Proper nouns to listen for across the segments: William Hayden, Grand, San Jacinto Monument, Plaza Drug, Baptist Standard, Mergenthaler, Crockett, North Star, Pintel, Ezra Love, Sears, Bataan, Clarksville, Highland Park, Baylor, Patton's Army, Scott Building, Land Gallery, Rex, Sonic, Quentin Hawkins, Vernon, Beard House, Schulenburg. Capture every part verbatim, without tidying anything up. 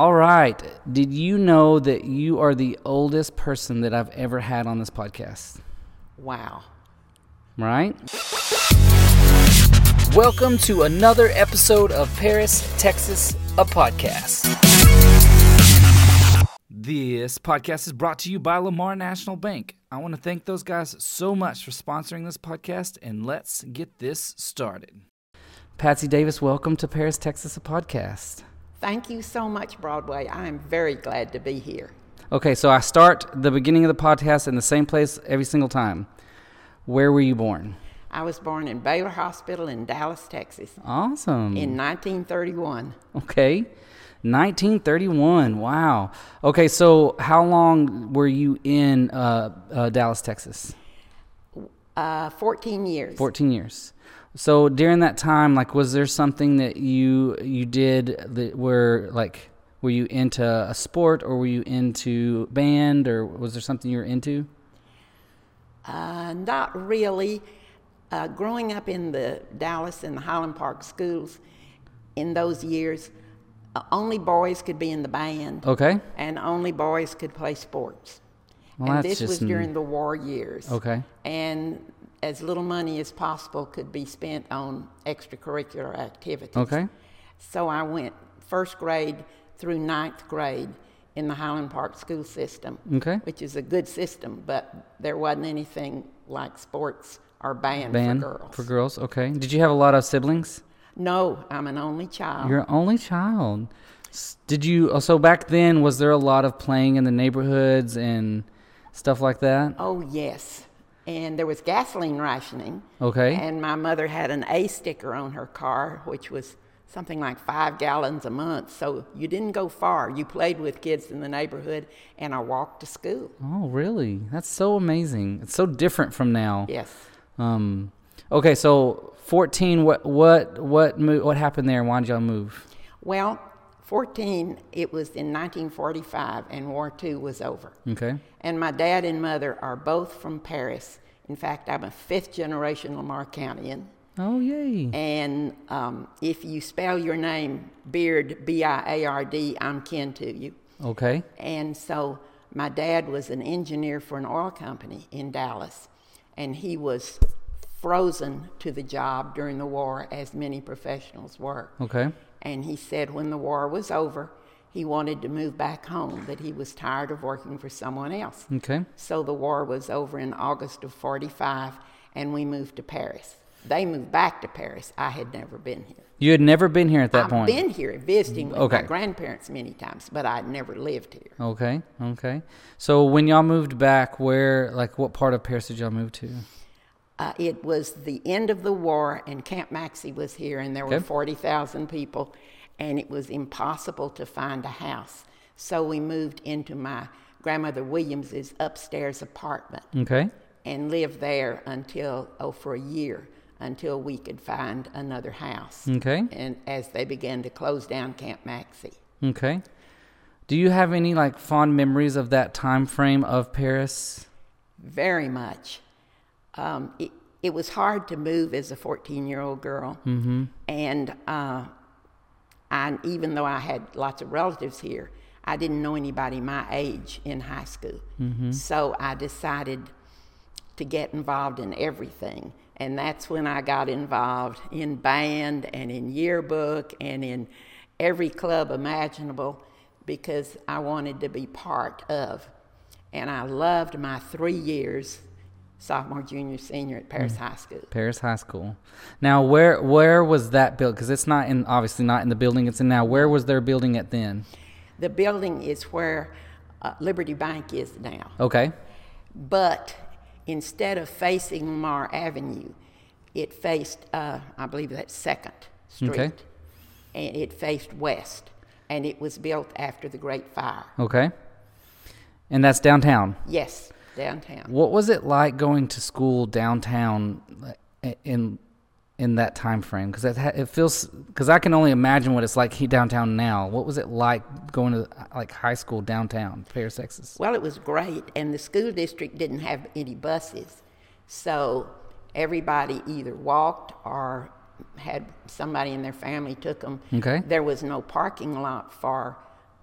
All right. Did you know that you are the oldest person that I've ever had on this podcast? Wow. Right? Welcome to another episode of Paris, Texas, a podcast. This podcast is brought to you by Lamar National Bank. I want to thank those guys so much for sponsoring this podcast, and let's get this started. Patsy Davis, welcome to Paris, Texas, a podcast. Thank you so much, Broadway. I am very glad to be here. Okay, so I start the beginning of the podcast in the same place every single time. Where were you born? I was born in Baylor Hospital in Dallas, Texas. Awesome. In nineteen thirty-one. Okay, nineteen thirty-one. Wow. Okay, so how long were you in uh, uh, Dallas, Texas? Uh, fourteen years. fourteen years. So during that time, like, was there something that you you did that were like, were you into a sport or were you into band or was there something you were into? Uh, not really. Uh, growing up in the Dallas and the Highland Park schools, in those years, uh, only boys could be in the band. Okay. And only boys could play sports. Well, and this was during the war years. Okay. And as little money as possible could be spent on extracurricular activities. Okay. So I went first grade through ninth grade in the Highland Park school system, okay, which is a good system, but there wasn't anything like sports or band, band for girls. For girls, okay. Did you have a lot of siblings? No, I'm an only child. You're an only child. Did you, so back then, was there a lot of playing in the neighborhoods and stuff like that? Oh, yes. And there was gasoline rationing. Okay. And my mother had an A sticker on her car, which was something like five gallons a month. So you didn't go far. You played with kids in the neighborhood, and I walked to school. Oh, really? That's so amazing. It's so different from now. Yes. Um. Okay. So fourteen. What? What? What? Mo- what happened there? Why did y'all move? Well, fourteen. It was in nineteen forty-five, and War Two was over. Okay. And my dad and mother are both from Paris. In fact, I'm a fifth-generation Lamar Countyan. Oh, yay. And um, if you spell your name Beard, B I A R D, I'm kin to you. Okay. And so my dad was an engineer for an oil company in Dallas, and he was frozen to the job during the war, as many professionals were. Okay. And he said when the war was over, he wanted to move back home, that he was tired of working for someone else. Okay. So the war was over in August of forty-five, and we moved to Paris. They moved back to Paris. I had never been here. You had never been here at that I've point? I've been here visiting with okay. my grandparents many times, but I'd never lived here. Okay, okay. So when y'all moved back, where, like, what part of Paris did y'all move to? Uh, it was the end of the war, and Camp Maxey was here, and there okay. were forty thousand people. And it was impossible to find a house. So we moved into my grandmother Williams' upstairs apartment. Okay. And lived there until, oh, for a year, until we could find another house. Okay. And as they began to close down Camp Maxey. Okay. Do you have any, like, fond memories of that time frame of Paris? Very much. Um, it, it was hard to move as a fourteen-year-old girl. Mm-hmm. And Uh, I, even though I had lots of relatives here, I didn't know anybody my age in high school. Mm-hmm. So I decided to get involved in everything. And that's when I got involved in band and in yearbook and in every club imaginable because I wanted to be part of. And I loved my three years, sophomore, junior, senior at Paris mm. High School. Paris High School. Now, where where was that built? Because it's not in, obviously not in the building it's in now. Where was their building at then? The building is where uh, Liberty Bank is now. Okay. But instead of facing Lamar Avenue, it faced, uh, I believe that's Second Street. Okay. And it faced west. And it was built after the Great Fire. Okay. And that's downtown? Yes. Downtown. What was it like going to school downtown in in that time frame? Because it, it feels because I can only imagine what it's like downtown now. What was it like going to like high school downtown, Paris, Texas? Well, it was great, and the school district didn't have any buses, so everybody either walked or had somebody in their family took them. Okay. There was no parking lot for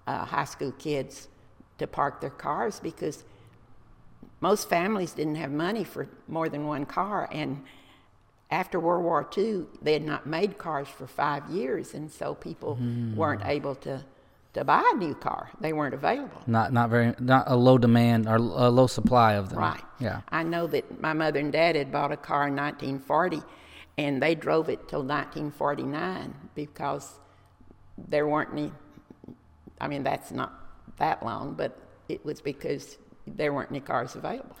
uh, high school kids to park their cars, because most families didn't have money for more than one car. And after World War Two, they had not made cars for five years, and so people mm. weren't able to, to buy a new car. They weren't available. Not not very not a low demand or a low supply of them. Right. Yeah. I know that my mother and dad had bought a car in nineteen forty, and they drove it till nineteen forty-nine because there weren't any. I mean, that's not that long, but it was because there weren't any cars available.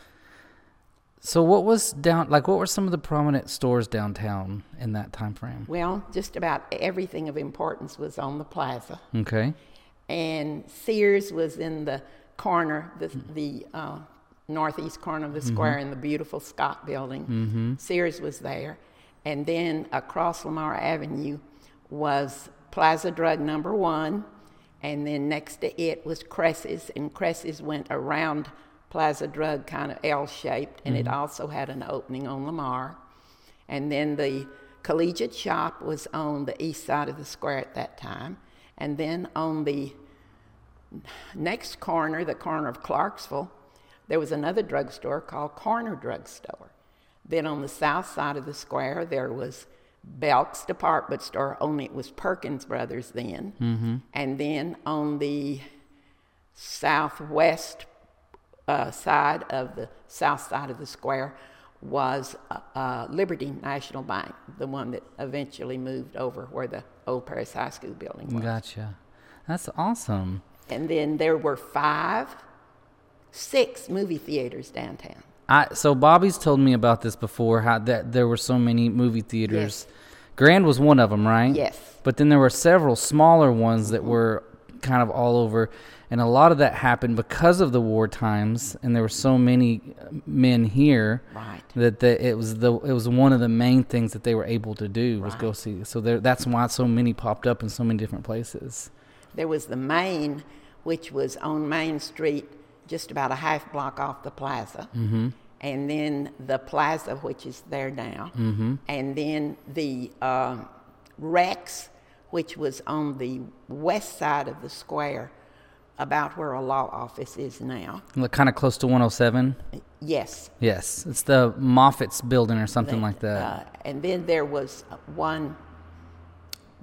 So what was down, like what were some of the prominent stores downtown in that time frame? Well, just about everything of importance was on the Plaza. Okay. And Sears was in the corner, the, the uh, northeast corner of the square, mm-hmm. in the beautiful Scott Building. Mm-hmm. Sears was there. And then across Lamar Avenue was Plaza Drug number one. And then next to it was Cress's. And Cress's went around Plaza Drug, kind of L-shaped, and mm-hmm. it also had an opening on Lamar. And then the Collegiate Shop was on the east side of the square at that time. And then on the next corner, the corner of Clarksville, there was another drugstore called Corner Drug Store. Then on the south side of the square, there was Belk's Department Store, only it was Perkins Brothers then. Mm-hmm. And then on the southwest Uh, side of the south side of the square was uh, uh, Liberty National Bank, the one that eventually moved over where the old Paris High School building was. Gotcha. That's awesome. And then there were five, six movie theaters downtown. I So Bobby's told me about this before, how that there were so many movie theaters. Yes. Grand was one of them, right? Yes. But then there were several smaller ones that were kind of all over. And a lot of that happened because of the war times, and there were so many men here right. that the, it was the it was one of the main things that they were able to do was right. go see. So there, that's why so many popped up in so many different places. There was the Main, which was on Main Street, just about a half block off the Plaza, mm-hmm. and then the Plaza, which is there now, mm-hmm. and then the uh, Rex, which was on the west side of the square, about where a law office is now. Kind of close to one oh seven? Yes. Yes. It's the Moffitt's building or something then, like that. Uh, and then there was one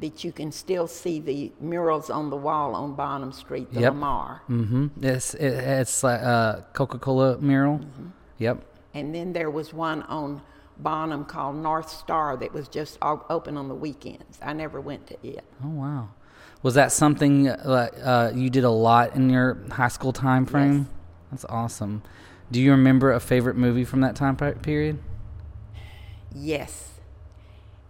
that you can still see the murals on the wall on Bonham Street, the yep. Lamar. Mm-hmm. It's, it, it's like a Coca-Cola mural. Mm-hmm. Yep. And then there was one on Bonham called North Star that was just open on the weekends. I never went to it. Oh, wow. Was that something uh, uh, you did a lot in your high school time frame? Yes. That's awesome. Do you remember a favorite movie from that time period? Yes.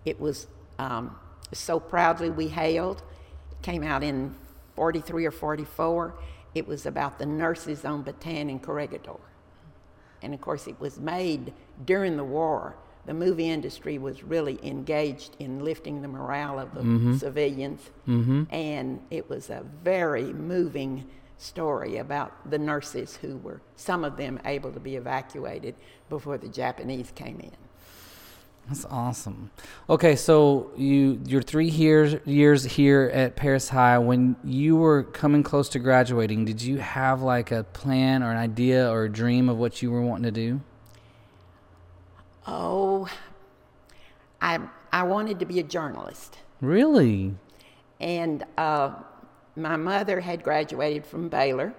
It was um, So Proudly We Hailed. It came out in forty-three or forty-four. It was about the nurses on Bataan and Corregidor. And, of course, it was made during the war. The movie industry was really engaged in lifting the morale of the mm-hmm. civilians. Mm-hmm. And it was a very moving story about the nurses who were, some of them, able to be evacuated before the Japanese came in. That's awesome. Okay, so you your three years years here at Paris High, when you were coming close to graduating, did you have like a plan or an idea or a dream of what you were wanting to do? Oh, I I wanted to be a journalist. Really? And uh, my mother had graduated from Baylor,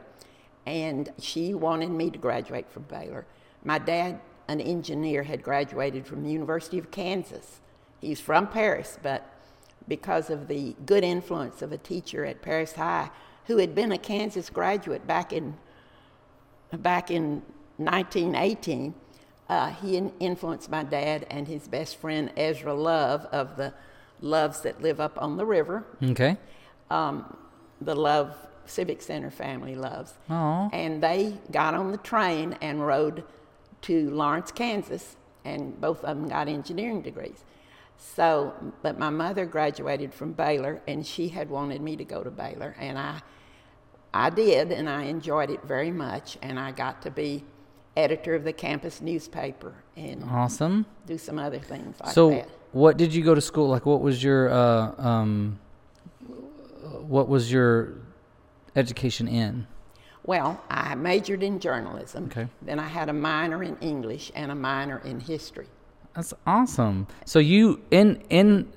and she wanted me to graduate from Baylor. My dad, an engineer, had graduated from the University of Kansas. He's from Paris, but because of the good influence of a teacher at Paris High, who had been a Kansas graduate back in back in nineteen eighteen. Uh, he in- influenced my dad and his best friend, Ezra Love, of the Loves that live up on the river. Okay. Um, the Love Civic Center family Loves. Aww. And they got on the train and rode to Lawrence, Kansas, and both of them got engineering degrees. So, but my mother graduated from Baylor, and she had wanted me to go to Baylor, and I, I did, and I enjoyed it very much, and I got to be editor of the campus newspaper and awesome. Do some other things like so that. So what did you go to school? Like what was your, uh, um, what was your education in? Well, I majored in journalism. Okay. Then I had a minor in English and a minor in history. That's awesome. So you, in in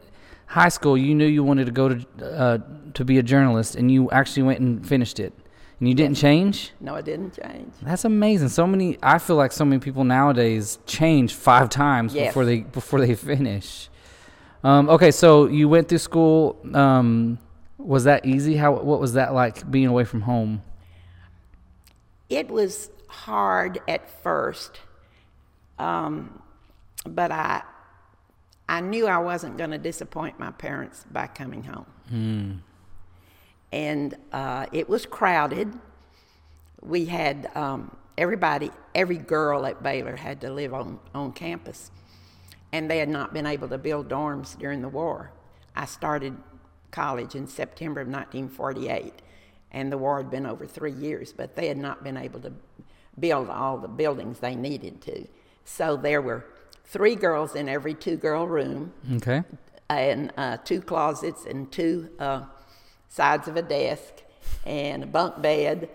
high school, you knew you wanted to go to uh, to be a journalist, and you actually went and finished it. And you didn't change? No, I didn't change. That's amazing. So many, I feel like so many people nowadays change five times yes. before they before they finish. Um, okay, so you went through school. Um, was that easy? How? What was that like, being away from home? It was hard at first, um, but I I knew I wasn't going to disappoint my parents by coming home. Hmm. And uh, it was crowded. We had um, everybody, every girl at Baylor had to live on, on campus. And they had not been able to build dorms during the war. I started college in September of nineteen forty-eight, and the war had been over three years, but they had not been able to build all the buildings they needed to. So there were three girls in every two-girl room, okay, and uh, two closets and two uh, sides of a desk and a bunk bed.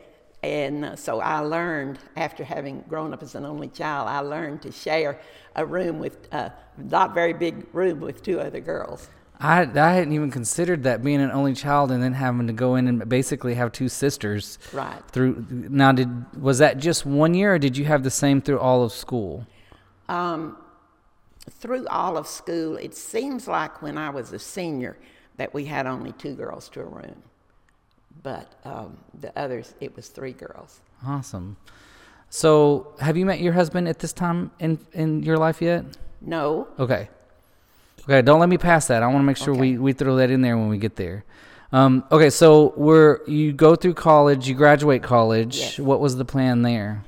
And uh, so I learned, after having grown up as an only child, I learned to share a room with, uh, not very big room with two other girls. I, I hadn't even considered that, being an only child and then having to go in and basically have two sisters. Right. Through now, did was that just one year, or did you have the same through all of school? Um, through all of school, it seems like when I was a senior that we had only two girls to a room. But um, the others, it was three girls. Awesome. So have you met your husband at this time in, in your life yet? No. Okay. Okay, don't let me pass that. I want to make sure okay. we, we throw that in there when we get there. Um, okay, so we're you go through college, you graduate college. Yes. What was the plan there?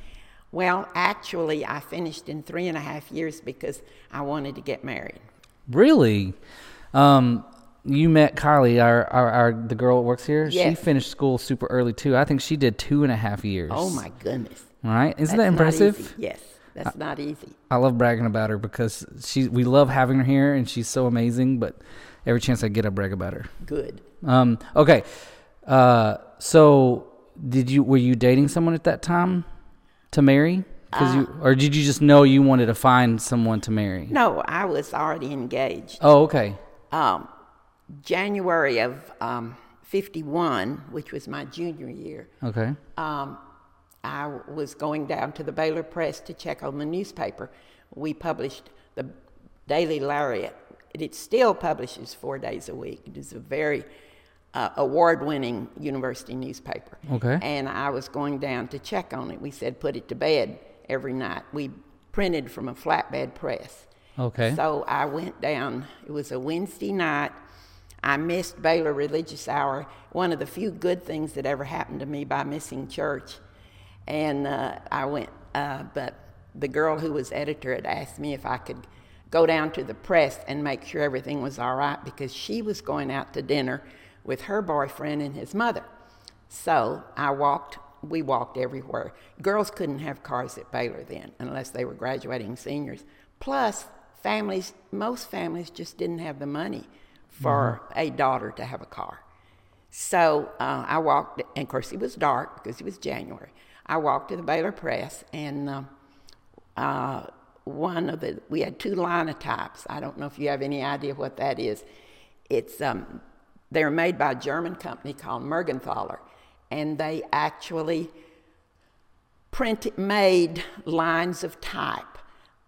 Well, actually, I finished in three and a half years because I wanted to get married. Really? Um You met Kylie, our, our, our the girl that works here. Yes. She finished school super early, too. I think she did two and a half years. Oh, my goodness. Right? Isn't that impressive? Yes. That's I, not easy. I love bragging about her because she we love having her here, and she's so amazing. But every chance I get, I brag about her. Good. Um. Okay. Uh. So did you were you dating someone at that time to marry? Uh, you, or did you just know you wanted to find someone to marry? No, I was already engaged. Oh, okay. Um. January of um, fifty-one, which was my junior year, okay. um, I was going down to the Baylor Press to check on the newspaper. We published the Daily Lariat. It still publishes four days a week. It is a very uh, award-winning university newspaper. Okay. And I was going down to check on it. We said put it to bed every night. We printed from a flatbed press. Okay. So I went down. It was a Wednesday night. I missed Baylor Religious Hour, one of the few good things that ever happened to me by missing church. And uh, I went, uh, but the girl who was editor had asked me if I could go down to the press and make sure everything was all right, because she was going out to dinner with her boyfriend and his mother. So I walked, we walked everywhere. Girls couldn't have cars at Baylor then unless they were graduating seniors. Plus, families, most families just didn't have the money for mm-hmm. a daughter to have a car. So uh, I walked, and of course it was dark because it was January. I walked to the Baylor Press, and uh, uh, one of the, we had two linotypes. I don't know if you have any idea what that is. It's, um, they were made by a German company called Mergenthaler, and they actually printed, made lines of type.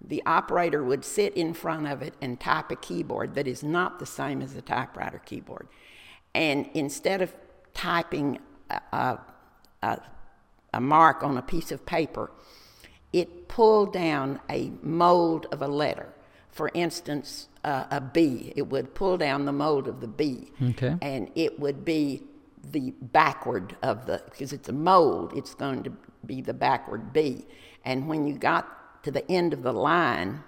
The operator would sit in front of it and type a keyboard that is not the same as a typewriter keyboard. And instead of typing a, a, a mark on a piece of paper, it pulled down a mold of a letter. For instance, uh, a B. It would pull down the mold of the B. Okay. And it would be the backward of the, because it's a mold, it's going to be the backward B. And when you got to the end of the line,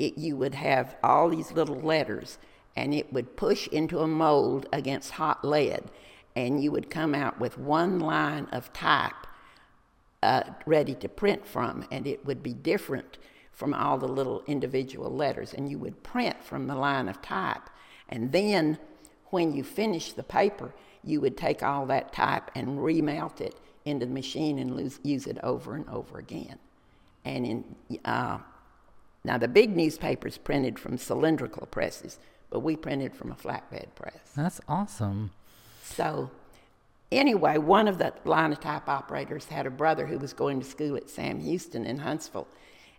it, you would have all these little letters, and it would push into a mold against hot lead, and you would come out with one line of type uh, ready to print from, and it would be different from all the little individual letters, and you would print from the line of type. And then when you finish the paper, you would take all that type and remelt it into the machine and lose, use it over and over again. And in uh, now the big newspapers printed from cylindrical presses, but we printed from a flatbed press. That's awesome. So anyway, one of the linotype operators had a brother who was going to school at Sam Houston in Huntsville,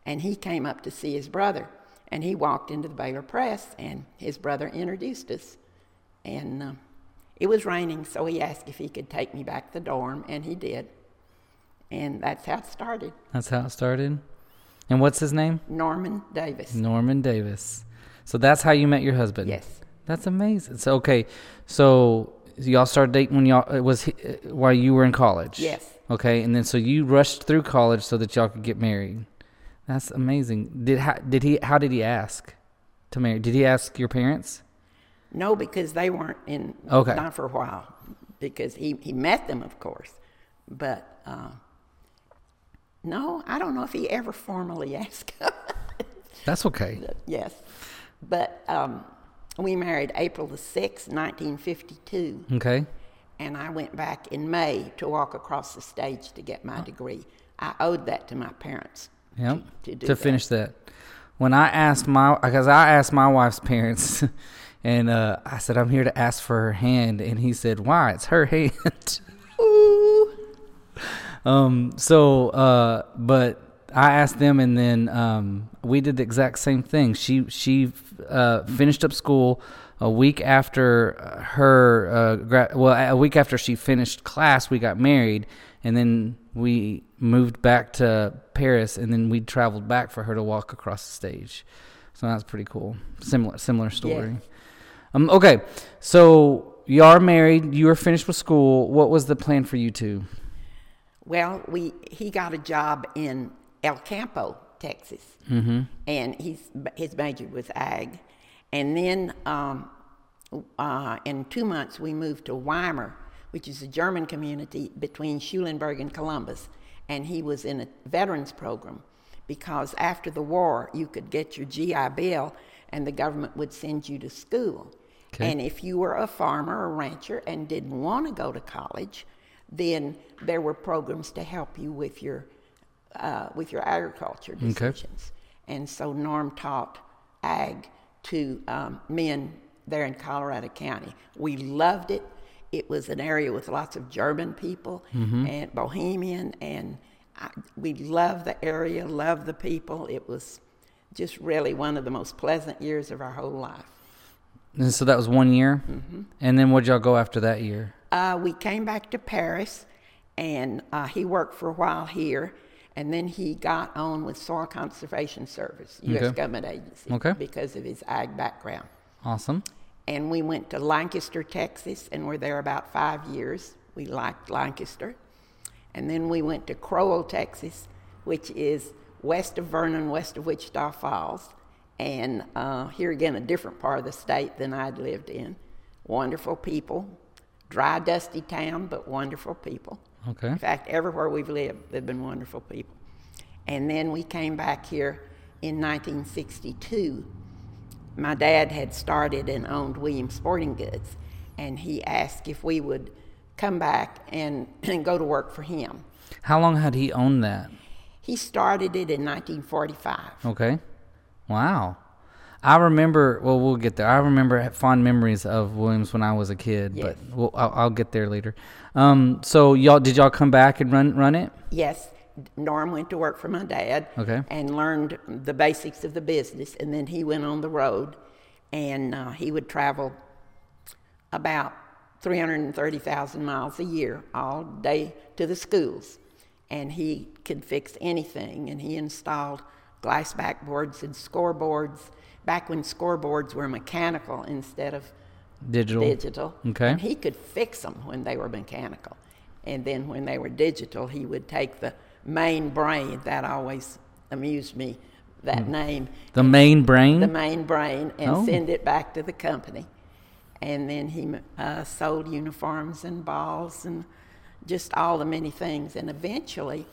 and he came up to see his brother, and he walked into the Baylor press, and his brother introduced us. And uh, it was raining, so he asked if he could take me back to the dorm, and he did. And that's how it started. That's how it started. And what's his name? Norman Davis. Norman Davis. So that's how you met your husband? Yes. That's amazing. So, okay, so y'all started dating when y'all, it was uh, while you were in college? Yes. Okay, and then so you rushed through college so that y'all could get married. That's amazing. Did how, did he? How did he ask to marry? Did he ask your parents? No, because they weren't in, okay. Not for a while, because he, he met them, of course. But uh, no, I don't know if he ever formally asked. That's okay. Yes. But um, we married April the sixth, nineteen fifty-two. Okay. And I went back in May to walk across the stage to get my degree. I owed that to my parents. Yep. To, to, do to that. Finish that. When I asked my, because I asked my wife's parents, and uh, I said, I'm here to ask for her hand. And he said, why? It's her hand. Ooh. Um, so, uh, but I asked them, and then um, we did the exact same thing. She she uh, finished up school a week after her, uh, gra- well, a week after she finished class, we got married, and then we moved back to Paris, and then we traveled back for her to walk across the stage. So that's pretty cool. Similar similar story. Yeah. Um, okay, so you are married. You were finished with school. What was the plan for you two? Well, we he got a job in El Campo, Texas, mm-hmm. and his his major was ag. And then um, uh, in two months we moved to Weimar, which is a German community between Schulenburg and Columbus. And he was in a veterans program, because after the war you could get your G I Bill and the government would send you to school. Okay. And if you were a farmer or rancher and didn't want to go to college, then there were programs to help you with your uh, with your agriculture decisions. Okay. And so Norm taught ag to um, men there in Colorado County. We loved it. It was an area with lots of German people, mm-hmm. and Bohemian, and I, we loved the area, loved the people. It was just really one of the most pleasant years of our whole life. And so that was one year? Mm-hmm. And then where'd y'all go after that year? Uh, we came back to Paris, and uh, he worked for a while here, and then he got on with Soil Conservation Service, U S Okay. government agency, okay. because of his ag background. Awesome. And we went to Lancaster, Texas, and were there about five years. We liked Lancaster. And then we went to Crowell, Texas, which is west of Vernon, west of Wichita Falls. And uh, here again, a different part of the state than I'd lived in. Wonderful people. Dry, dusty town, but wonderful people. Okay. In fact, everywhere we've lived, they've been wonderful people. And then we came back here in nineteen sixty-two. My dad had started and owned Williams Sporting Goods, and he asked if we would come back and, and go to work for him. How long had he owned that? He started it in nineteen forty-five. Okay. Wow. I remember, well, we'll get there. I remember fond memories of Williams when I was a kid, yes. but we'll, I'll, I'll get there later. Um, so y'all, did y'all come back and run run it? Yes. Norm went to work for my dad, okay. and learned the basics of the business, and then he went on the road, and uh, he would travel about three hundred thirty thousand miles a year all day to the schools, and he could fix anything, and he installed glass backboards and scoreboards, back when scoreboards were mechanical instead of digital. digital. Okay. And he could fix them when they were mechanical, and then when they were digital, he would take the Main Brain. That always amused me, that mm. name. The Main Brain? The Main Brain, and oh. send it back to the company. And then he uh, sold uniforms and balls and just all the many things. And eventually,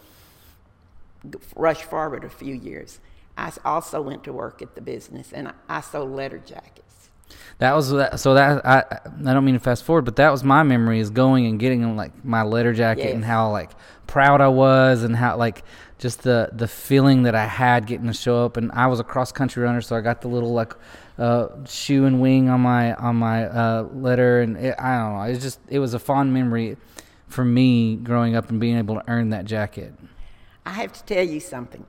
rush forward a few years, I also went to work at the business, and I, I sold letter jackets. That was so that I I don't mean to fast forward, but that was my memory, is going and getting like my letter jacket, yes. and how like proud I was, and how like just the the feeling that I had getting to show up. And I was a cross country runner, so I got the little like uh, shoe and wing on my on my uh, letter, and it, I don't know. It's just it was a fond memory for me growing up and being able to earn that jacket. I have to tell you something.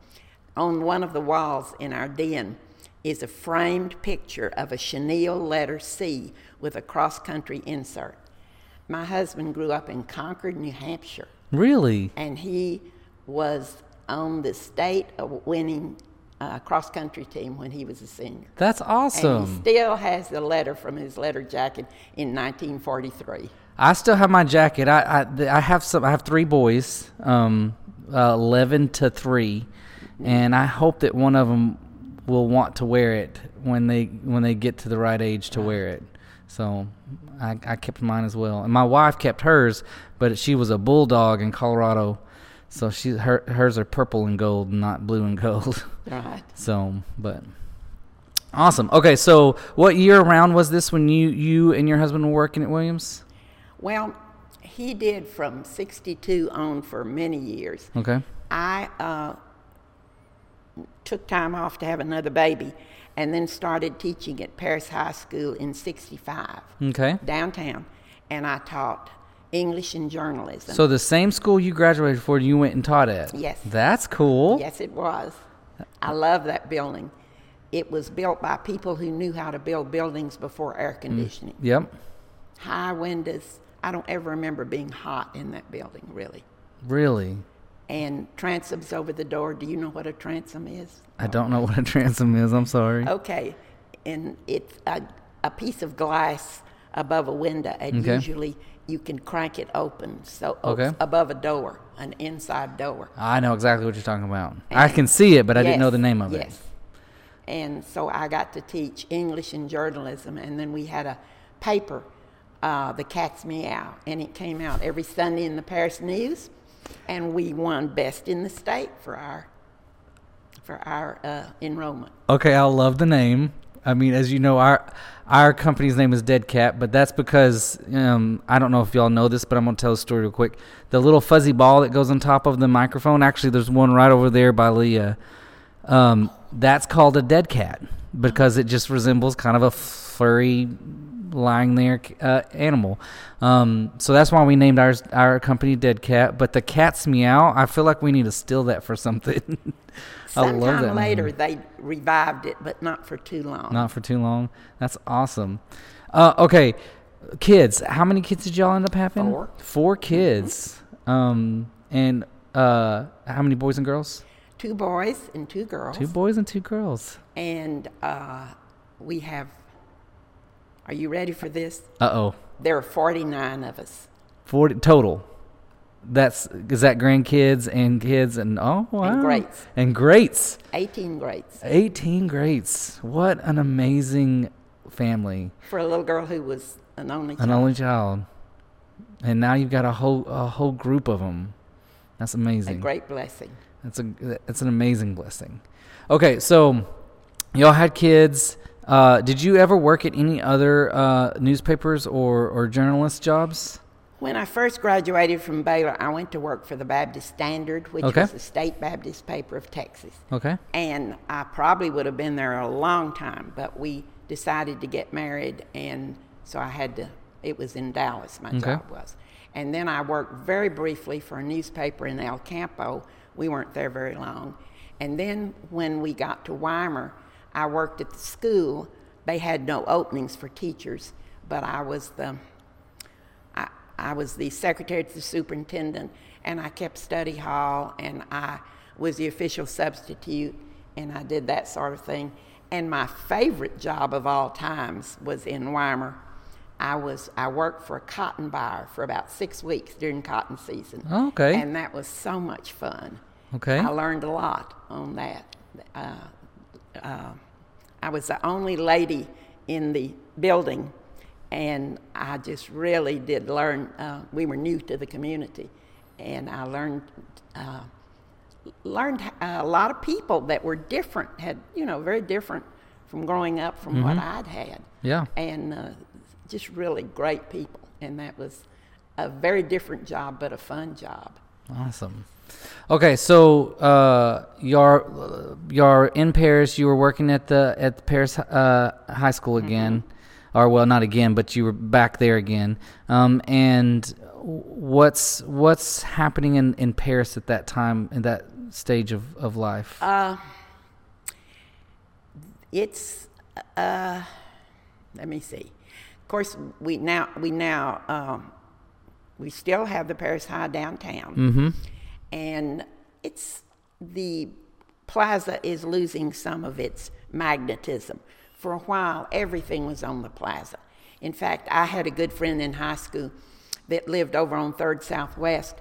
On one of the walls in our den is a framed picture of a chenille letter C with a cross-country insert. My husband grew up in Concord, New Hampshire. Really? And he was on the state-winning uh, cross-country team when he was a senior. That's awesome. And he still has the letter from his letter jacket in nineteen forty-three. I still have my jacket. I I, I have some. I have three boys, um, uh, eleven to three, and I hope that one of them will want to wear it when they when they get to the right age to wear it. So I, I kept mine as well, and my wife kept hers, but she was a bulldog in Colorado, so she her hers are purple and gold, not blue and gold. Right. So, but awesome. Okay, so what year around was this when you you and your husband were working at Williams? Well, he did from sixty-two on for many years. Okay. I uh, took time off to have another baby, and then started teaching at Paris High School in sixty-five. Okay. Downtown, and I taught English and journalism. So the same school you graduated for, you went and taught at? Yes. That's cool. Yes, it was. I love that building. It was built by people who knew how to build buildings before air conditioning. Mm, yep. High windows. I don't ever remember being hot in that building, really. Really? And transoms over the door. Do you know what a transom is? I don't know what a transom is. I'm sorry. Okay. And it's a, a piece of glass above a window. And okay. Usually you can crank it open. So okay. Above a door, an inside door. I know exactly what you're talking about. And I can see it, but I yes, didn't know the name of it. Yes. And so I got to teach English and journalism. And then we had a paper, Uh, The Cat's Meow, and it came out every Sunday in the Paris News, and we won best in the state for our for our uh, enrollment. Okay, I love the name. I mean, as you know, our our company's name is Dead Cat, but that's because um, I don't know if y'all know this, but I'm gonna tell a story real quick. The little fuzzy ball that goes on top of the microphone, actually, there's one right over there by Leah. Um, that's called a dead cat because it just resembles kind of a furry, lying there uh, animal. Um, so that's why we named ours, our company Dead Cat. But The Cat's Meow, I feel like we need to steal that for something. I love that. Sometime later they revived it, but not for too long. Not for too long. That's awesome. Uh, okay, kids. How many kids did y'all end up having? Four. Four kids. Mm-hmm. Um, and uh, how many boys and girls? Two boys and two girls. Two boys and two girls. And uh, we have... Are you ready for this? Uh-oh. There are forty-nine of us. forty total. That's is that grandkids and kids and oh wow. And greats. And greats. eighteen greats. eighteen greats. What an amazing family. For a little girl who was an only child. An only child. And now you've got a whole a whole group of them. That's amazing. A great blessing. That's a that's an amazing blessing. Okay, so y'all had kids. Uh, did you ever work at any other uh, newspapers or, or journalist jobs? When I first graduated from Baylor, I went to work for the Baptist Standard, which okay. was the state Baptist paper of Texas. Okay. And I probably would have been there a long time, but we decided to get married, and so I had to, it was in Dallas my okay. job was. And then I worked very briefly for a newspaper in El Campo. We weren't there very long. And then when we got to Weimar, I worked at the school. They had no openings for teachers, but I was the I, I was the secretary to the superintendent, and I kept study hall, and I was the official substitute, and I did that sort of thing. And my favorite job of all times was in Weimar. I was I worked for a cotton buyer for about six weeks during cotton season. Okay. And that was so much fun. Okay. I learned a lot on that. Uh, Uh, I was the only lady in the building, and I just really did learn. Uh, we were new to the community, and I learned uh, learned a lot of people that were different, had you know very different from growing up from mm-hmm. what I'd had. Yeah. And uh, just really great people. And that was a very different job, but a fun job. Awesome. Okay, so uh, you're you're in Paris. You were working at the at the Paris uh, High School again, mm-hmm. or well, not again, but you were back there again. Um, and what's what's happening in, in Paris at that time, in that stage of of life? Uh, it's uh, let me see. Of course, we now we now um, we still have the Paris High downtown. Mm-hmm. And it's the Plaza is losing some of its magnetism. For a while, everything was on the Plaza. In fact, I had a good friend in high school that lived over on third Southwest,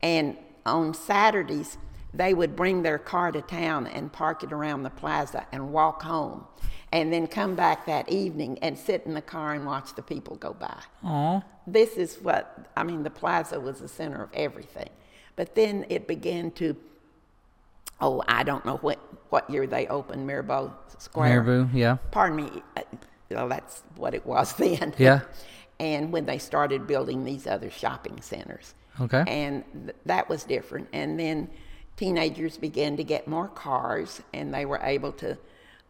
and on Saturdays, they would bring their car to town and park it around the Plaza and walk home, and then come back that evening and sit in the car and watch the people go by. Aww. This is what, I mean, the Plaza was the center of everything. But then it began to, oh, I don't know what, what year they opened Mirabeau Square. Mirabeau, yeah. Pardon me. Well, that's what it was then. Yeah. And when they started building these other shopping centers. Okay. And th- that was different. And then teenagers began to get more cars, and they were able to,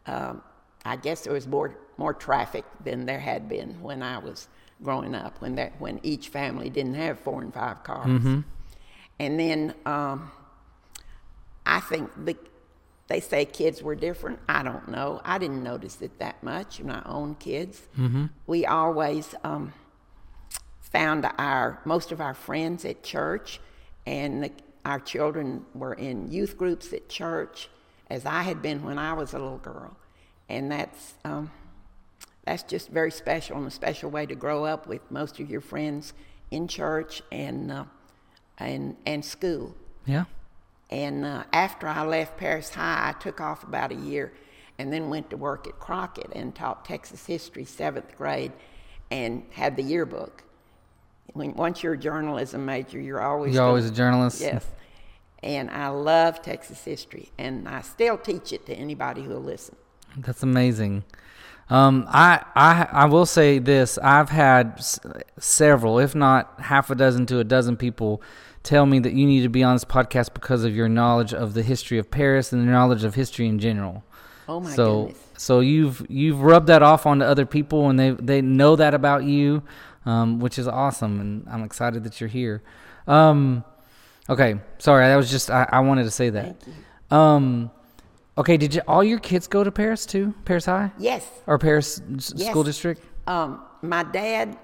um, I guess there was more more traffic than there had been when I was growing up, when, that, when each family didn't have four and five cars. Mm-hmm. And then um, I think the, they say kids were different. I don't know. I didn't notice it that much, my own kids. Mm-hmm. We always um, found our most of our friends at church, and the, our children were in youth groups at church, as I had been when I was a little girl. And that's um, that's just very special, and a special way to grow up with most of your friends in church and uh, And, and school. Yeah. And uh, after I left Paris High, I took off about a year and then went to work at Crockett and taught Texas history, seventh grade, and had the yearbook. When, once you're a journalism major, you're always... You're always a journalist? Yes. And I love Texas history, and I still teach it to anybody who will listen. That's amazing. Um, I, I I will say this. I've had s- several, if not half a dozen to a dozen people tell me that you need to be on this podcast because of your knowledge of the history of Paris and your knowledge of history in general. Oh, my so, goodness. So you've you've rubbed that off onto other people, and they, they know that about you, um, which is awesome, and I'm excited that you're here. Um, okay, sorry, that was just, I, I wanted to say that. Thank you. Um, Okay, did you, all your kids go to Paris, too? Paris High? Yes. Or Paris yes. School District? Um, my dad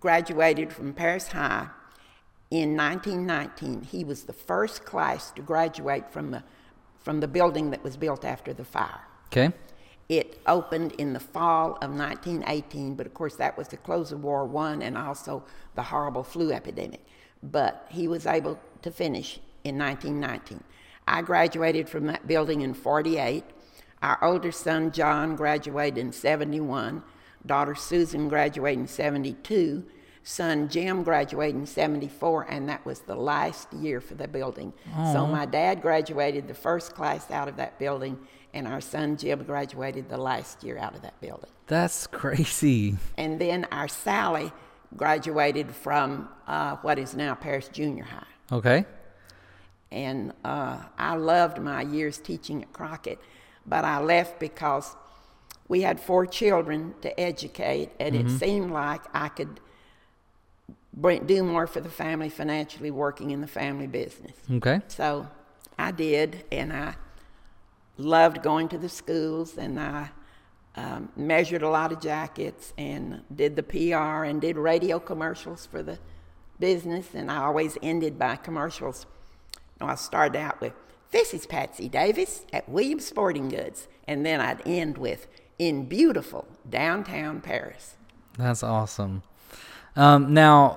graduated from Paris High in nineteen nineteen. He was the first class to graduate from the from the building that was built after the fire. Okay. It opened in the fall of nineteen eighteen, but, of course, that was the close of World War One and also the horrible flu epidemic. But he was able to finish in nineteen nineteen. I graduated from that building in forty-eight. Our older son, John, graduated in seventy-one. Daughter, Susan, graduated in seventy-two. Son, Jim, graduated in seventy-four, and that was the last year for the building. Aww. So my dad graduated the first class out of that building, and our son, Jim, graduated the last year out of that building. That's crazy. And then our Sally graduated from uh, what is now Paris Junior High. Okay. And uh, I loved my years teaching at Crockett, but I left because we had four children to educate, and mm-hmm. it seemed like I could bring, do more for the family financially working in the family business. Okay. So I did, and I loved going to the schools, and I um, measured a lot of jackets and did the P R and did radio commercials for the business, and I always ended by commercials. I started out with, "This is Patsy Davis at Williams Sporting Goods," and then I'd end with, "In beautiful downtown Paris." That's awesome. Um, now,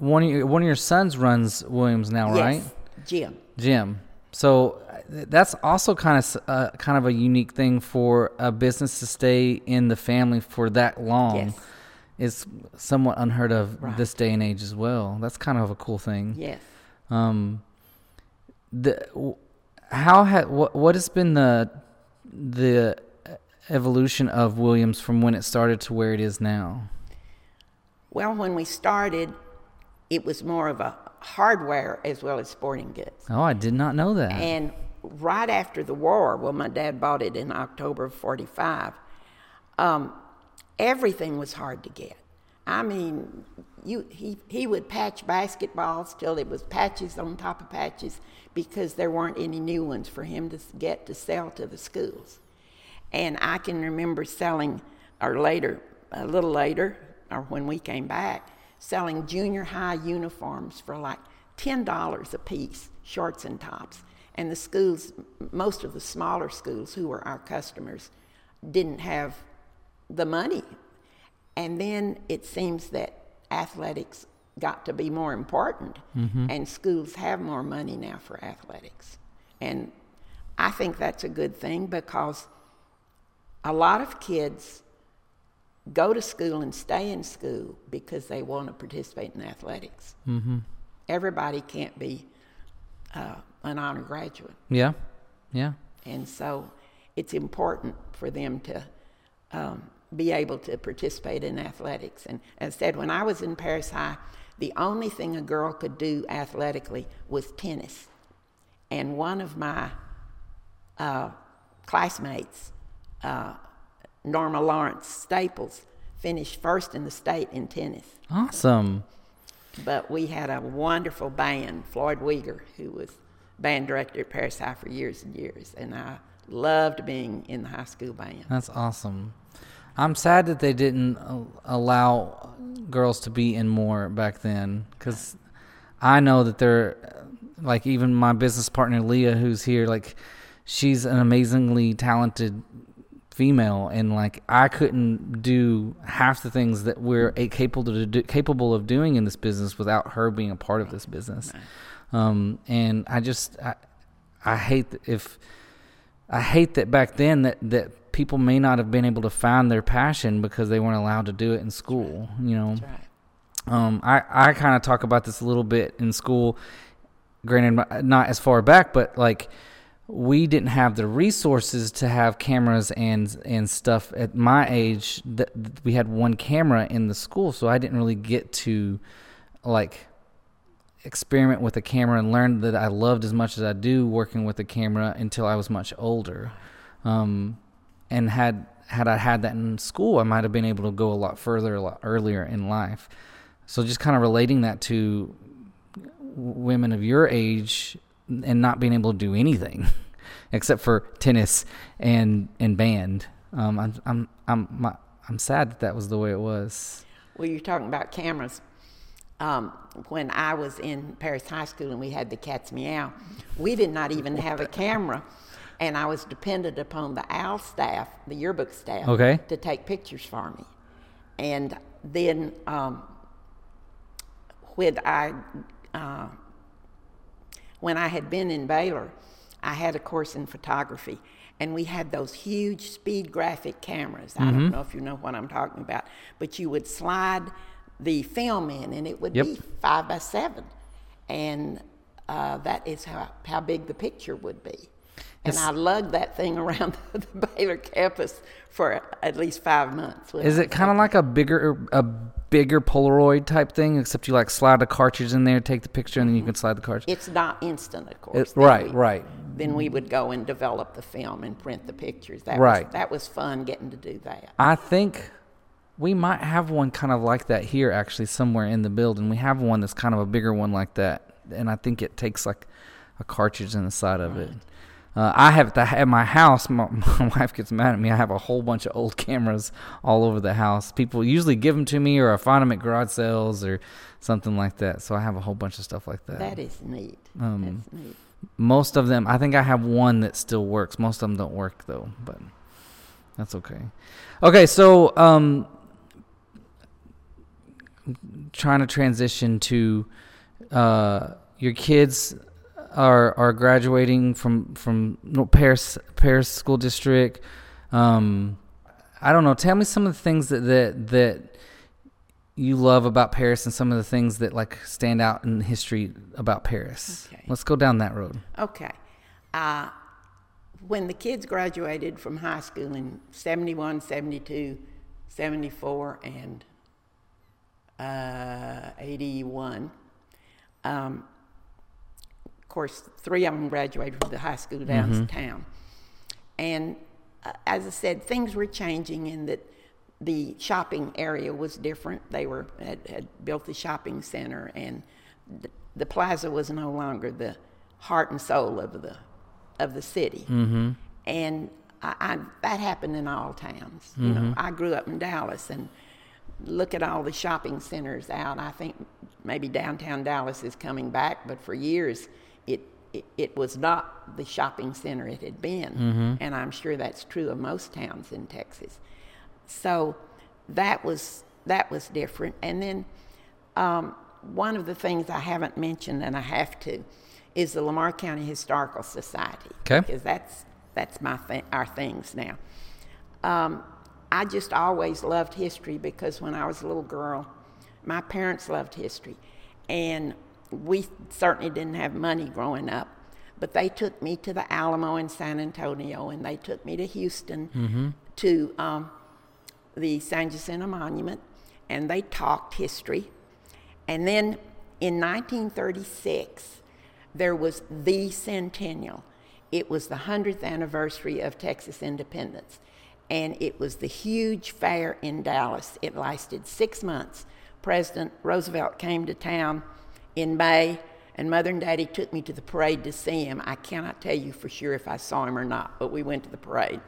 one of your one of your sons runs Williams now, yes, right? Jim. Jim. So that's also kind of uh, kind of a unique thing for a business to stay in the family for that long. Yes. It's somewhat unheard of right. this day and age as well. That's kind of a cool thing. Yes. Um. The how ha, what what has been the the evolution of Williams from when it started to where it is now? Well, when we started, it was more of a hardware as well as sporting goods. Oh, I did not know that. And right after the war, well, my dad bought it in October of forty-five. Um, everything was hard to get. I mean, you he, he would patch basketballs till it was patches on top of patches because there weren't any new ones for him to get to sell to the schools. And I can remember selling, or later, a little later, or when we came back, selling junior high uniforms for like ten dollars a piece, shorts and tops. And the schools, most of the smaller schools who were our customers, didn't have the money. And then it seems that athletics got to be more important, mm-hmm. and schools have more money now for athletics. And I think that's a good thing because a lot of kids go to school and stay in school because they want to participate in athletics. Mm-hmm. Everybody can't be uh, an honor graduate. Yeah, yeah. And so it's important for them to um, be able to participate in athletics. And as I said, when I was in Paris High, the only thing a girl could do athletically was tennis. And one of my uh, classmates, uh, Norma Lawrence Staples, finished first in the state in tennis. Awesome. But we had a wonderful band, Floyd Weger, who was band director at Paris High for years and years, and I loved being in the high school band. That's awesome. I'm sad that they didn't allow girls to be in more back then, because I know that they're, like, even my business partner, Leah, who's here, like, she's an amazingly talented female, and, like, I couldn't do half the things that we're capable to do, capable of doing in this business without her being a part of this business. Um, and I just, I, I hate that if, I hate that back then that, that, people may not have been able to find their passion because they weren't allowed to do it in school, you know. That's right. Um, I, I kind of talk about this a little bit in school, granted not as far back, but, like, we didn't have the resources to have cameras and and stuff at my age. That we had one camera in the school, so I didn't really get to, like, experiment with a camera and learn that I loved as much as I do working with a camera until I was much older. Um And had had I had that in school, I might have been able to go a lot further, a lot earlier in life. So just kind of relating that to women of your age and not being able to do anything except for tennis and and band. Um, I'm I'm I'm my, I'm sad that that was the way it was. Well, you're talking about cameras. Um, when I was in Paris High School and we had the Cat's Meow, we did not even have a camera. And I was dependent upon the O W L staff, the yearbook staff, okay. to take pictures for me. And then um, when I uh, when I had been in Baylor, I had a course in photography, and we had those huge speed graphic cameras. Mm-hmm. I don't know if you know what I'm talking about, but you would slide the film in, and it would yep. be five by seven, and uh, that is how how big the picture would be. And it's, I lugged that thing around the Baylor campus for at least five months. Is it kind of like a bigger a bigger Polaroid type thing, except you, like, slide a cartridge in there, take the picture, and then you can slide the cartridge? It's not instant, of course. It, right, we, right. Then we would go and develop the film and print the pictures. That right. Was, that was fun getting to do that. I think we might have one kind of like that here, actually, somewhere in the building. We have one that's kind of a bigger one like that, and I think it takes, like, a cartridge in the side of right. it. Uh, I have the, at my house, my, my wife gets mad at me. I have a whole bunch of old cameras all over the house. People usually give them to me, or I find them at garage sales or something like that. So I have a whole bunch of stuff like that. That is neat. Um, That's neat. Most of them, I think I have one that still works. Most of them don't work, though, but that's okay. Okay, so um, I'm trying to transition to uh, your kids – Are are graduating from from Paris Paris School District. Um, I don't know. Tell me some of the things that, that that you love about Paris, and some of the things that, like, stand out in history about Paris. Okay. Let's go down that road. Okay. Uh, when the kids graduated from high school in seventy-one, seventy-two, seventy-four, and uh, eighty-one, um, of course, three of them graduated from the high school downtown. Mm-hmm. And uh, as I said, things were changing in that the shopping area was different. They were had, had built the shopping center, and th- the plaza was no longer the heart and soul of the of the city. Mm-hmm. And I, I, that happened in all towns. Mm-hmm. You know, I grew up in Dallas, and look at all the shopping centers out. I think maybe downtown Dallas is coming back, but for years it it, it was not the shopping center it had been. Mm-hmm. And I'm sure that's true of most towns in Texas. So that was that was different. And then um, one of the things I haven't mentioned, and I have to, is the Lamar County Historical Society. Okay. Because that's that's my th- our things now. Um, I just always loved history, because when I was a little girl, my parents loved history, and we certainly didn't have money growing up. But they took me to the Alamo in San Antonio, and they took me to Houston, mm-hmm. to um, the San Jacinto Monument, and they talked history. And then in nineteen thirty-six, there was the centennial. It was the hundredth anniversary of Texas independence. And it was the huge fair in Dallas. It lasted six months. President Roosevelt came to town in May, and Mother and Daddy took me to the parade to see him. I cannot tell you for sure if I saw him or not, but we went to the parade.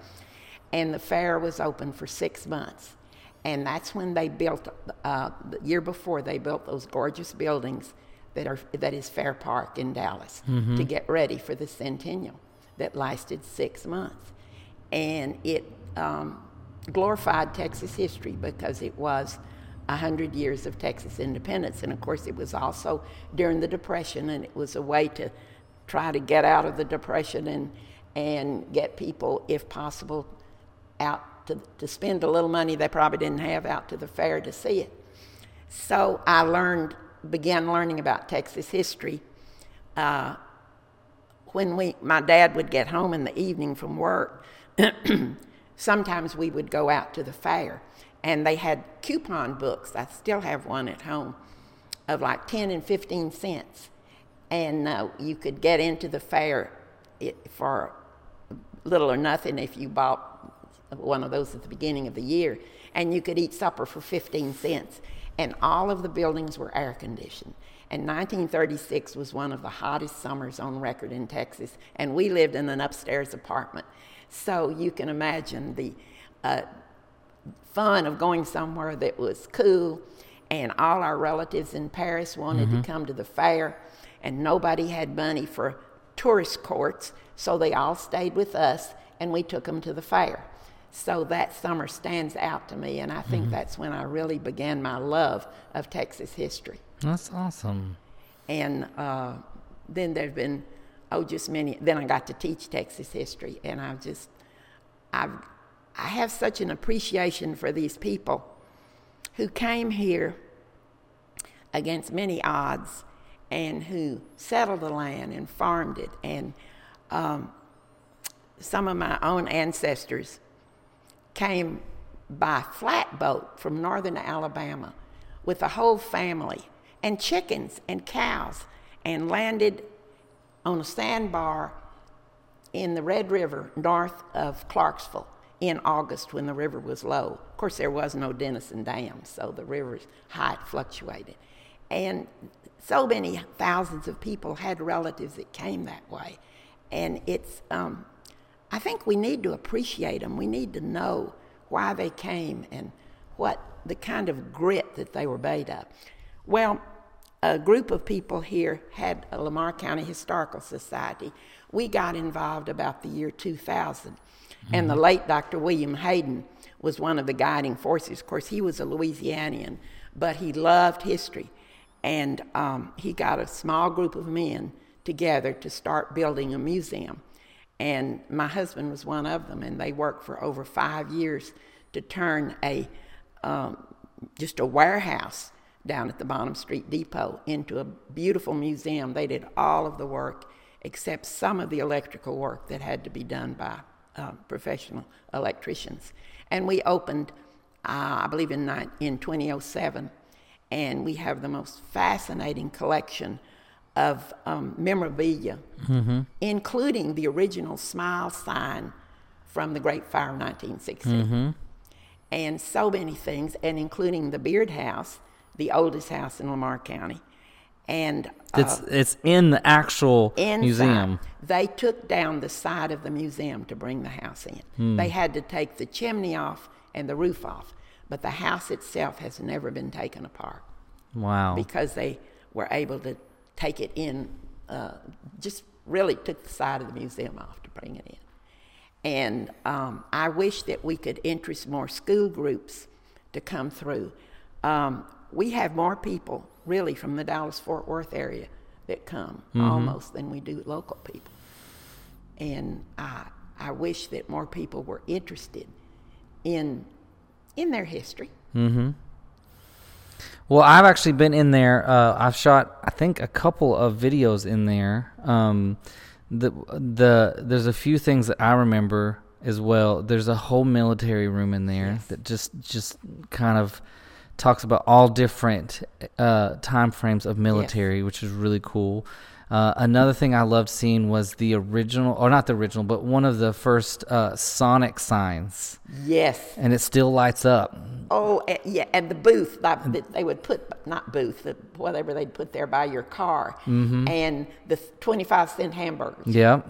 And the fair was open for six months. And that's when they built, uh, the year before, they built those gorgeous buildings that are that is Fair Park in Dallas, mm-hmm. to get ready for the centennial that lasted six months. And it um, glorified Texas history, because it was one hundred years of Texas independence. And, of course, it was also during the Depression, and it was a way to try to get out of the Depression and and get people, if possible, out to, to spend a little money they probably didn't have, out to the fair to see it. So I learned, began learning about Texas history. Uh, when we, my dad would get home in the evening from work, sometimes we would go out to the fair, and they had coupon books. I still have one at home of like ten and fifteen cents. And uh, you could get into the fair it, for little or nothing if you bought one of those at the beginning of the year, and you could eat supper for fifteen cents. And all of the buildings were air conditioned. And nineteen thirty-six was one of the hottest summers on record in Texas, and we lived in an upstairs apartment. So you can imagine the uh, fun of going somewhere that was cool, and all our relatives in Paris wanted, mm-hmm. to come to the fair, and nobody had money for tourist courts, so they all stayed with us, and we took them to the fair. So that summer stands out to me, and I think, mm-hmm. that's when I really began my love of Texas history. That's awesome. And uh, then there've been, oh, just many. Then I got to teach Texas history, and I've just, I've, I have such an appreciation for these people who came here against many odds, and who settled the land and farmed it, and um, some of my own ancestors came by flatboat from northern Alabama with a whole family and chickens and cows, and landed on a sandbar in the Red River north of Clarksville in August when the river was low. Of course, there was no Denison Dam, so the river's height fluctuated. And so many thousands of people had relatives that came that way. And it's... Um, I think we need to appreciate them. We need to know why they came and what the kind of grit that they were made of. Well, a group of people here had a Lamar County Historical Society. We got involved about the year two thousand, mm-hmm. and the late Doctor William Hayden was one of the guiding forces. Of course, he was a Louisianian, but he loved history, and um, he got a small group of men together to start building a museum. And my husband was one of them, and they worked for over five years to turn a um, just a warehouse down at the Bonham Street Depot into a beautiful museum. They did all of the work except some of the electrical work that had to be done by uh, professional electricians. And we opened, uh, I believe, in, in twenty oh seven, and we have the most fascinating collection of um, memorabilia, mm-hmm. including the original smile sign from the Great Fire of nineteen sixty. Mm-hmm. And so many things, and including the Beard House, the oldest house in Lamar County. And uh, it's it's in the actual inside, museum. They took down the side of the museum to bring the house in. Mm. They had to take the chimney off and the roof off, but the house itself has never been taken apart. Wow. Because they were able to take it in, uh, just really took the side of the museum off to bring it in. And um, I wish that we could interest more school groups to come through. Um, we have more people, really, from the Dallas-Fort Worth area that come mm-hmm. almost than we do local people. And I I wish that more people were interested in in their history. Mm-hmm. Well, I've actually been in there. Uh, I've shot, I think, a couple of videos in there. Um, the the there's a few things that I remember as well. There's a whole military room in there yes. that just just kind of talks about all different uh, time frames of military, yes. which is really cool. Uh, another thing I loved seeing was the original, or not the original, but one of the first uh, Sonic signs. Yes. And it still lights up. Oh, and, yeah, and the booth that like, they would put, not booth, whatever they'd put there by your car, mm-hmm. and the twenty-five cent hamburgers. Yeah.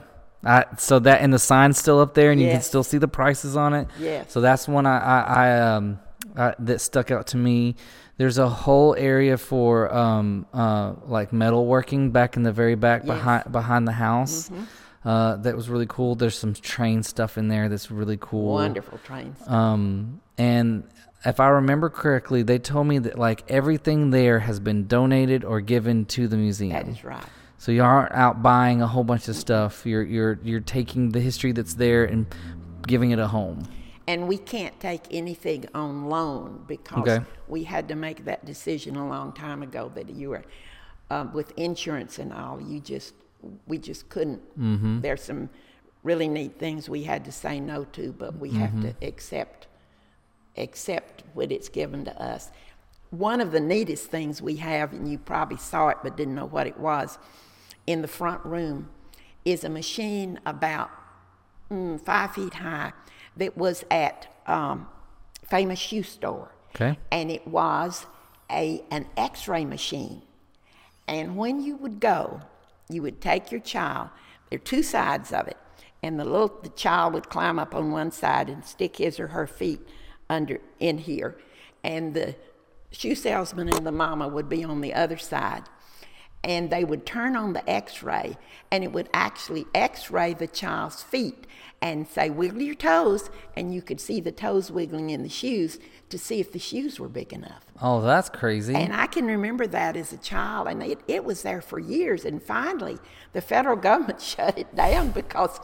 I, so that, and the sign's still up there, and yes. you can still see the prices on it. Yeah. So that's one I, I, I um, Uh, that stuck out to me. There's a whole area for um, uh, like metalworking back in the very back yes. behind behind the house. Mm-hmm. Uh, that was really cool. There's some train stuff in there that's really cool. Wonderful trains. Um, and if I remember correctly, they told me that like everything there has been donated or given to the museum. That is right. So you aren't out buying a whole bunch of stuff. You're you're you're taking the history that's there and giving it a home. And we can't take anything on loan because okay. we had to make that decision a long time ago that you were, um, with insurance and all, you just, we just couldn't. Mm-hmm. There's some really neat things we had to say no to, but we mm-hmm. have to accept, accept what it's given to us. One of the neatest things we have, and you probably saw it but didn't know what it was, in the front room is a machine about mm, five feet high that was at um, famous shoe store. Okay. And it was a an x-ray machine. And when you would go, you would take your child, there are two sides of it, and the little the child would climb up on one side and stick his or her feet under in here, and the shoe salesman and the mama would be on the other side. And they would turn on the x-ray, and it would actually x-ray the child's feet and say, wiggle your toes, and you could see the toes wiggling in the shoes to see if the shoes were big enough. Oh, that's crazy. And I can remember that as a child, and it, it was there for years, and finally the federal government shut it down because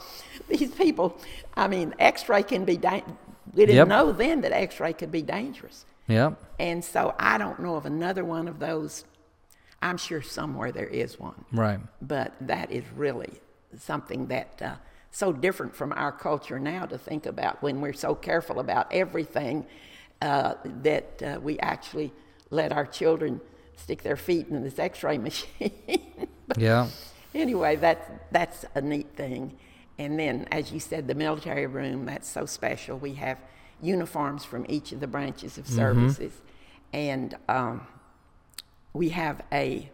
these people, I mean, x-ray can be, da- we didn't yep. know then that x-ray could be dangerous. Yep. And so I don't know of another one of those. I'm sure somewhere there is one. Right. But that is really something that uh, so different from our culture now to think about when we're so careful about everything uh, that uh, we actually let our children stick their feet in this x-ray machine. Yeah. Anyway, that, that's a neat thing. And then, as you said, the military room, that's so special. We have uniforms from each of the branches of mm-hmm. services. And... Um, we have a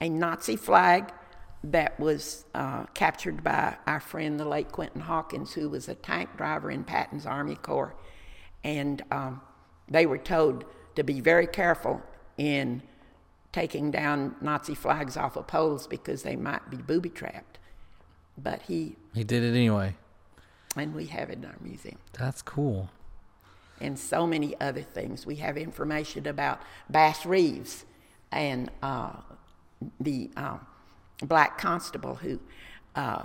a Nazi flag that was uh, captured by our friend, the late Quentin Hawkins, who was a tank driver in Patton's Army Corps. And um, they were told to be very careful in taking down Nazi flags off of poles because they might be booby-trapped. But he... He did it anyway. And we have it in our museum. That's cool. And so many other things. We have information about Bass Reeves, and uh, the uh, black constable who uh,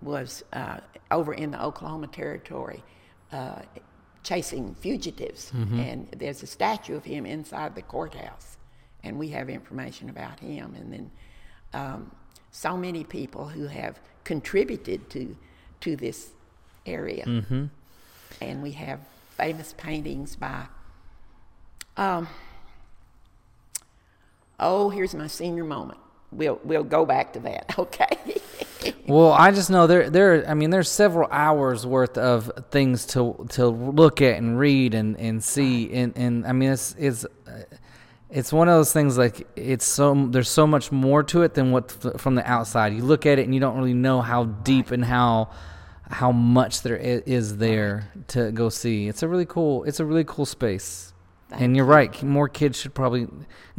was uh, over in the Oklahoma Territory uh, chasing fugitives. Mm-hmm. And there's a statue of him inside the courthouse. And we have information about him. And then um, so many people who have contributed to to this area. Mm-hmm. And we have famous paintings by, um, oh, here's my senior moment. We'll we'll go back to that, okay? Well, I just know there there. I mean, there's several hours worth of things to to look at and read and, and see, and, and I mean, it's it's it's one of those things like it's so there's so much more to it than what from the outside. You look at it and you don't really know how deep and how how much there is there to go see. It's a really cool it's a really cool space. Thank and you're you. Right. More kids should probably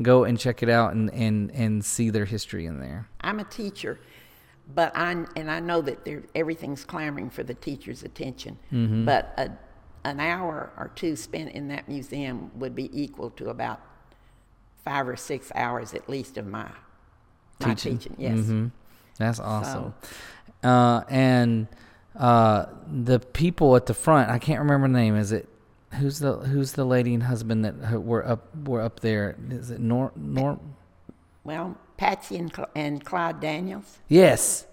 go and check it out and, and, and see their history in there. I'm a teacher. But I and I know that there everything's clamoring for the teacher's attention. Mm-hmm. But a, an hour or two spent in that museum would be equal to about five or six hours at least of my teaching. My teaching. Yes, mm-hmm. That's awesome. So, uh, and uh, the people at the front, I can't remember the name. Is it who's the who's the lady and husband that were up were up there? Is it Nor Nor? Well. Patsy and, Cl- and Clyde Daniels. Yes,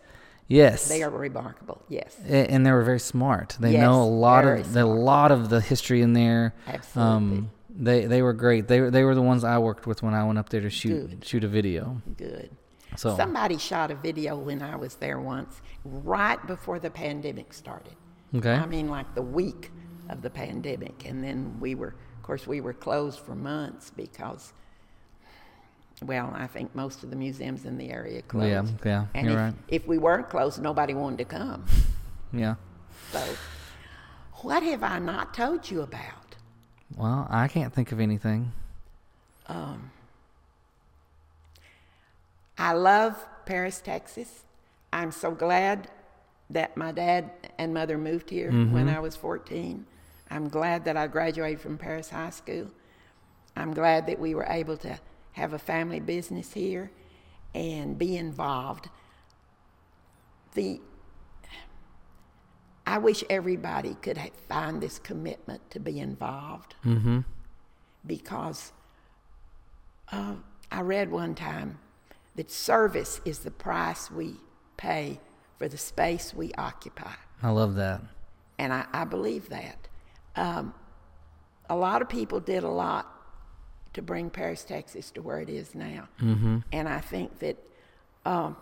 yes. They are remarkable. Yes, and, and they were very smart. They yes, know a lot of a lot of the history in there. Absolutely. Um, they they were great. They were they were the ones I worked with when I went up there to shoot Good. shoot a video. Good. So somebody shot a video when I was there once, right before the pandemic started. Okay. I mean, like the week of the pandemic, and then we were, of course, we were closed for months because. Well, I think most of the museums in the area closed. Yeah, yeah, and you're if, right. if we weren't closed, nobody wanted to come. Yeah. So, what have I not told you about? Well, I can't think of anything. Um, I love Paris, Texas. I'm so glad that my dad and mother moved here mm-hmm. when I was fourteen. I'm glad that I graduated from Paris High School. I'm glad that we were able to have a family business here, and be involved. The I wish everybody could find this commitment to be involved, mm-hmm. because uh, I read one time that service is the price we pay for the space we occupy. I love that. And I, I believe that. Um, a lot of people did a lot to bring Paris, Texas to where it is now. Mm-hmm. And I think that um,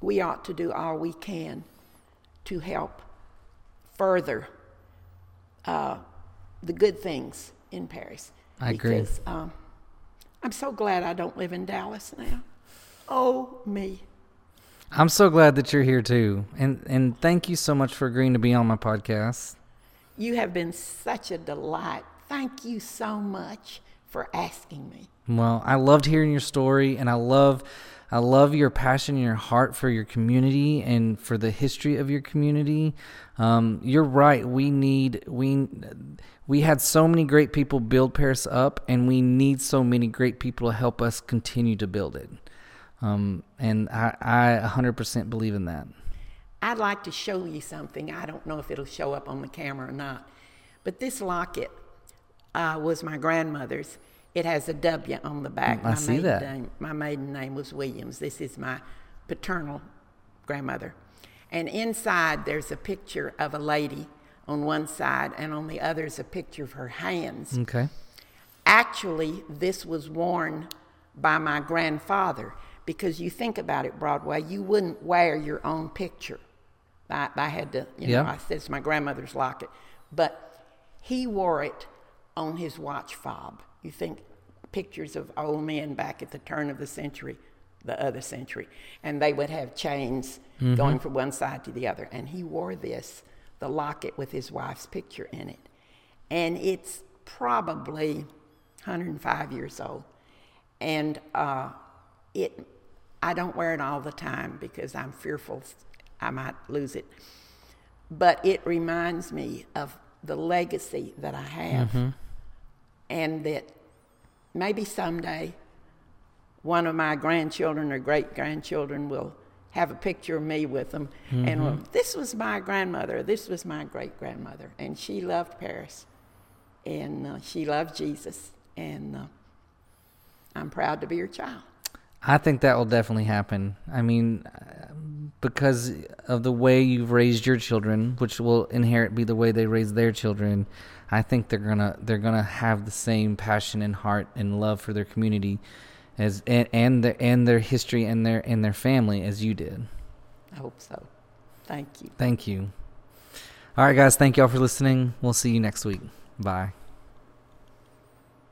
we ought to do all we can to help further uh, the good things in Paris. I because, agree. Um, I'm so glad I don't live in Dallas now. Oh, me. I'm so glad that you're here too. And, and thank you so much for agreeing to be on my podcast. You have been such a delight. Thank you so much for asking me. Well, I loved hearing your story, and I love I love your passion and your heart for your community and for the history of your community. Um, you're right. We need we we had so many great people build Paris up, and we need so many great people to help us continue to build it. Um, and I, I one hundred percent believe in that. I'd like to show you something. I don't know if it'll show up on the camera or not, but this locket Uh, was my grandmother's. It has a W on the back. I my see maiden that. Name, my maiden name was Williams. This is my paternal grandmother. And inside there's a picture of a lady on one side, and on the other is a picture of her hands. Okay. Actually, this was worn by my grandfather, because you think about it, Broadway, you wouldn't wear your own picture. I, I had to, you yeah. know, I said it's my grandmother's locket. But he wore it on his watch fob. You think pictures of old men back at the turn of the century, the other century, and they would have chains mm-hmm. going from one side to the other. And he wore this, the locket with his wife's picture in it. And it's probably one hundred five years old. And uh, it, I don't wear it all the time because I'm fearful I might lose it. But it reminds me of the legacy that I have. Mm-hmm. And that maybe someday one of my grandchildren or great-grandchildren will have a picture of me with them. Mm-hmm. And will, this was my grandmother, this was my great-grandmother, and she loved Paris, and uh, she loved Jesus, and uh, I'm proud to be her child. I think that will definitely happen. I mean, because of the way you've raised your children, which will inherent be the way they raise their children, I think they're gonna they're gonna have the same passion and heart and love for their community as and and their, and their history and their and their family as you did. I hope so. Thank you. Thank you. All right, guys. Thank y'all for listening. We'll see you next week. Bye.